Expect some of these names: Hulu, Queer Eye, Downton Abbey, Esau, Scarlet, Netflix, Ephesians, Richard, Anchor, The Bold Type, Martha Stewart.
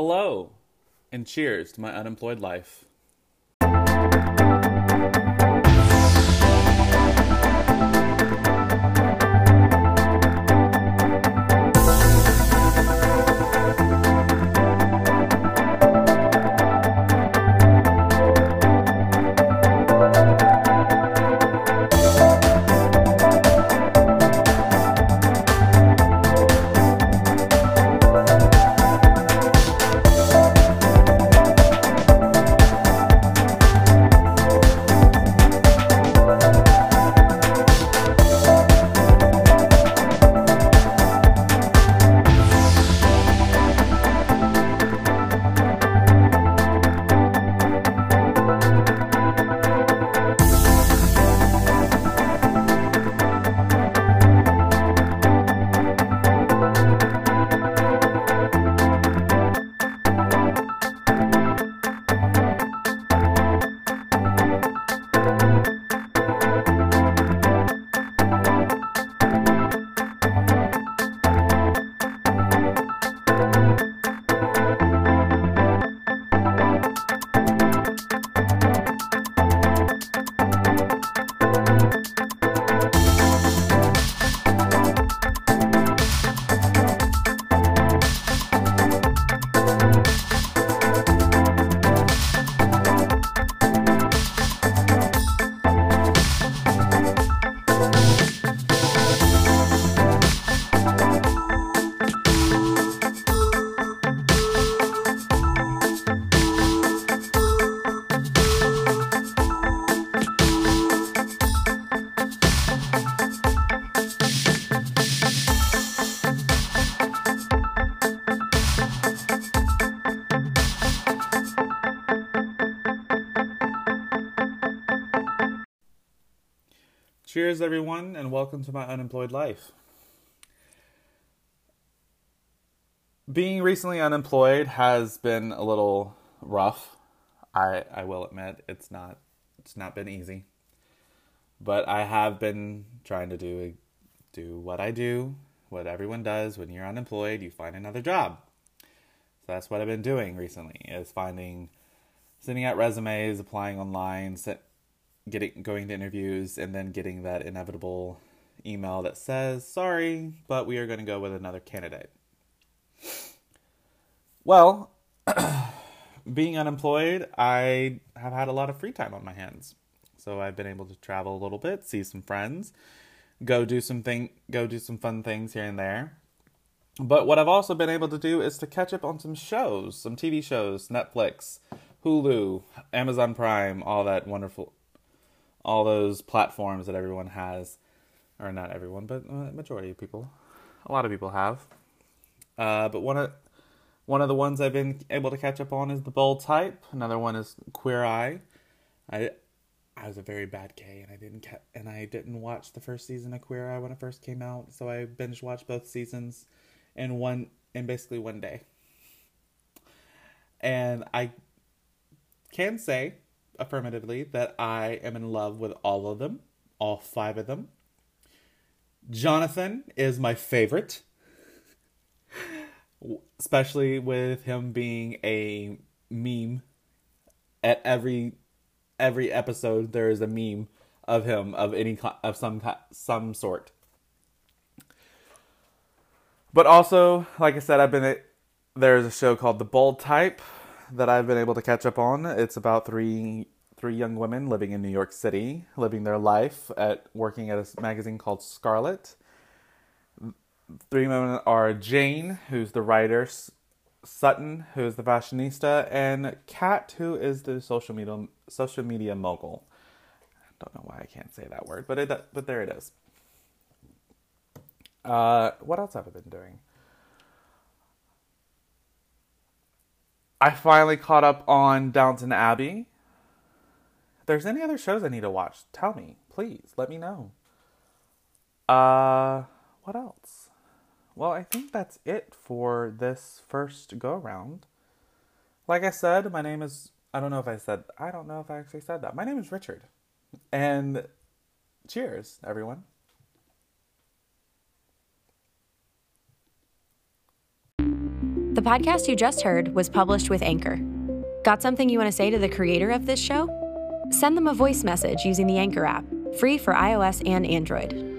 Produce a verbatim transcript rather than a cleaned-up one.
Hello, and cheers to my unemployed life. Cheers, everyone, and welcome to my unemployed life. Being recently unemployed has been a little rough. I I will admit it's not it's not been easy, but I have been trying to do do what I do, what everyone does when you're unemployed. You find another job. So that's what I've been doing recently: is finding, sending out resumes, applying online, set, Getting going to interviews, and then getting that inevitable email that says, "Sorry, but we are going to go with another candidate." Well, being unemployed, I have had a lot of free time on my hands, so I've been able to travel a little bit, see some friends, go do some thing, go do some fun things here and there. But what I've also been able to do is to catch up on some shows, some T V shows, Netflix, Hulu, Amazon Prime, all that wonderful. All those platforms that everyone has, or not everyone, but uh, majority of people, a lot of people have. Uh, but one of one of the ones I've been able to catch up on is The Bold Type. Another one is Queer Eye. I I was a very bad gay, and I didn't ca- and I didn't watch the first season of Queer Eye when it first came out, so I binge watched both seasons in one in basically one day. And I can say affirmatively that I am in love with all of them, all five of them. Jonathan is my favorite, especially with him being a meme. At every every episode, there is a meme of him of any of some some sort. But also, like I said, I've been at, there's a show called The Bold Type that I've been able to catch up on. It's about three three young women living in New York City, living their life at working at a magazine called Scarlet. Three women are Jane, who's the writer, Sutton, who is the fashionista, and Kat, who is the social media social media mogul. I don't know why I can't say that word, but it but there it is. Uh, what else have I been doing? I finally caught up on Downton Abbey. If there's any other shows I need to watch, tell me. Please, let me know. Uh, what else? Well, I think that's it for this first go-around. Like I said, my name is... I don't know if I said... I don't know if I actually said that. My name is Richard. And cheers, everyone. The podcast you just heard was published with Anchor. Got something you want to say to the creator of this show? Send them a voice message using the Anchor app, free for iOS and Android.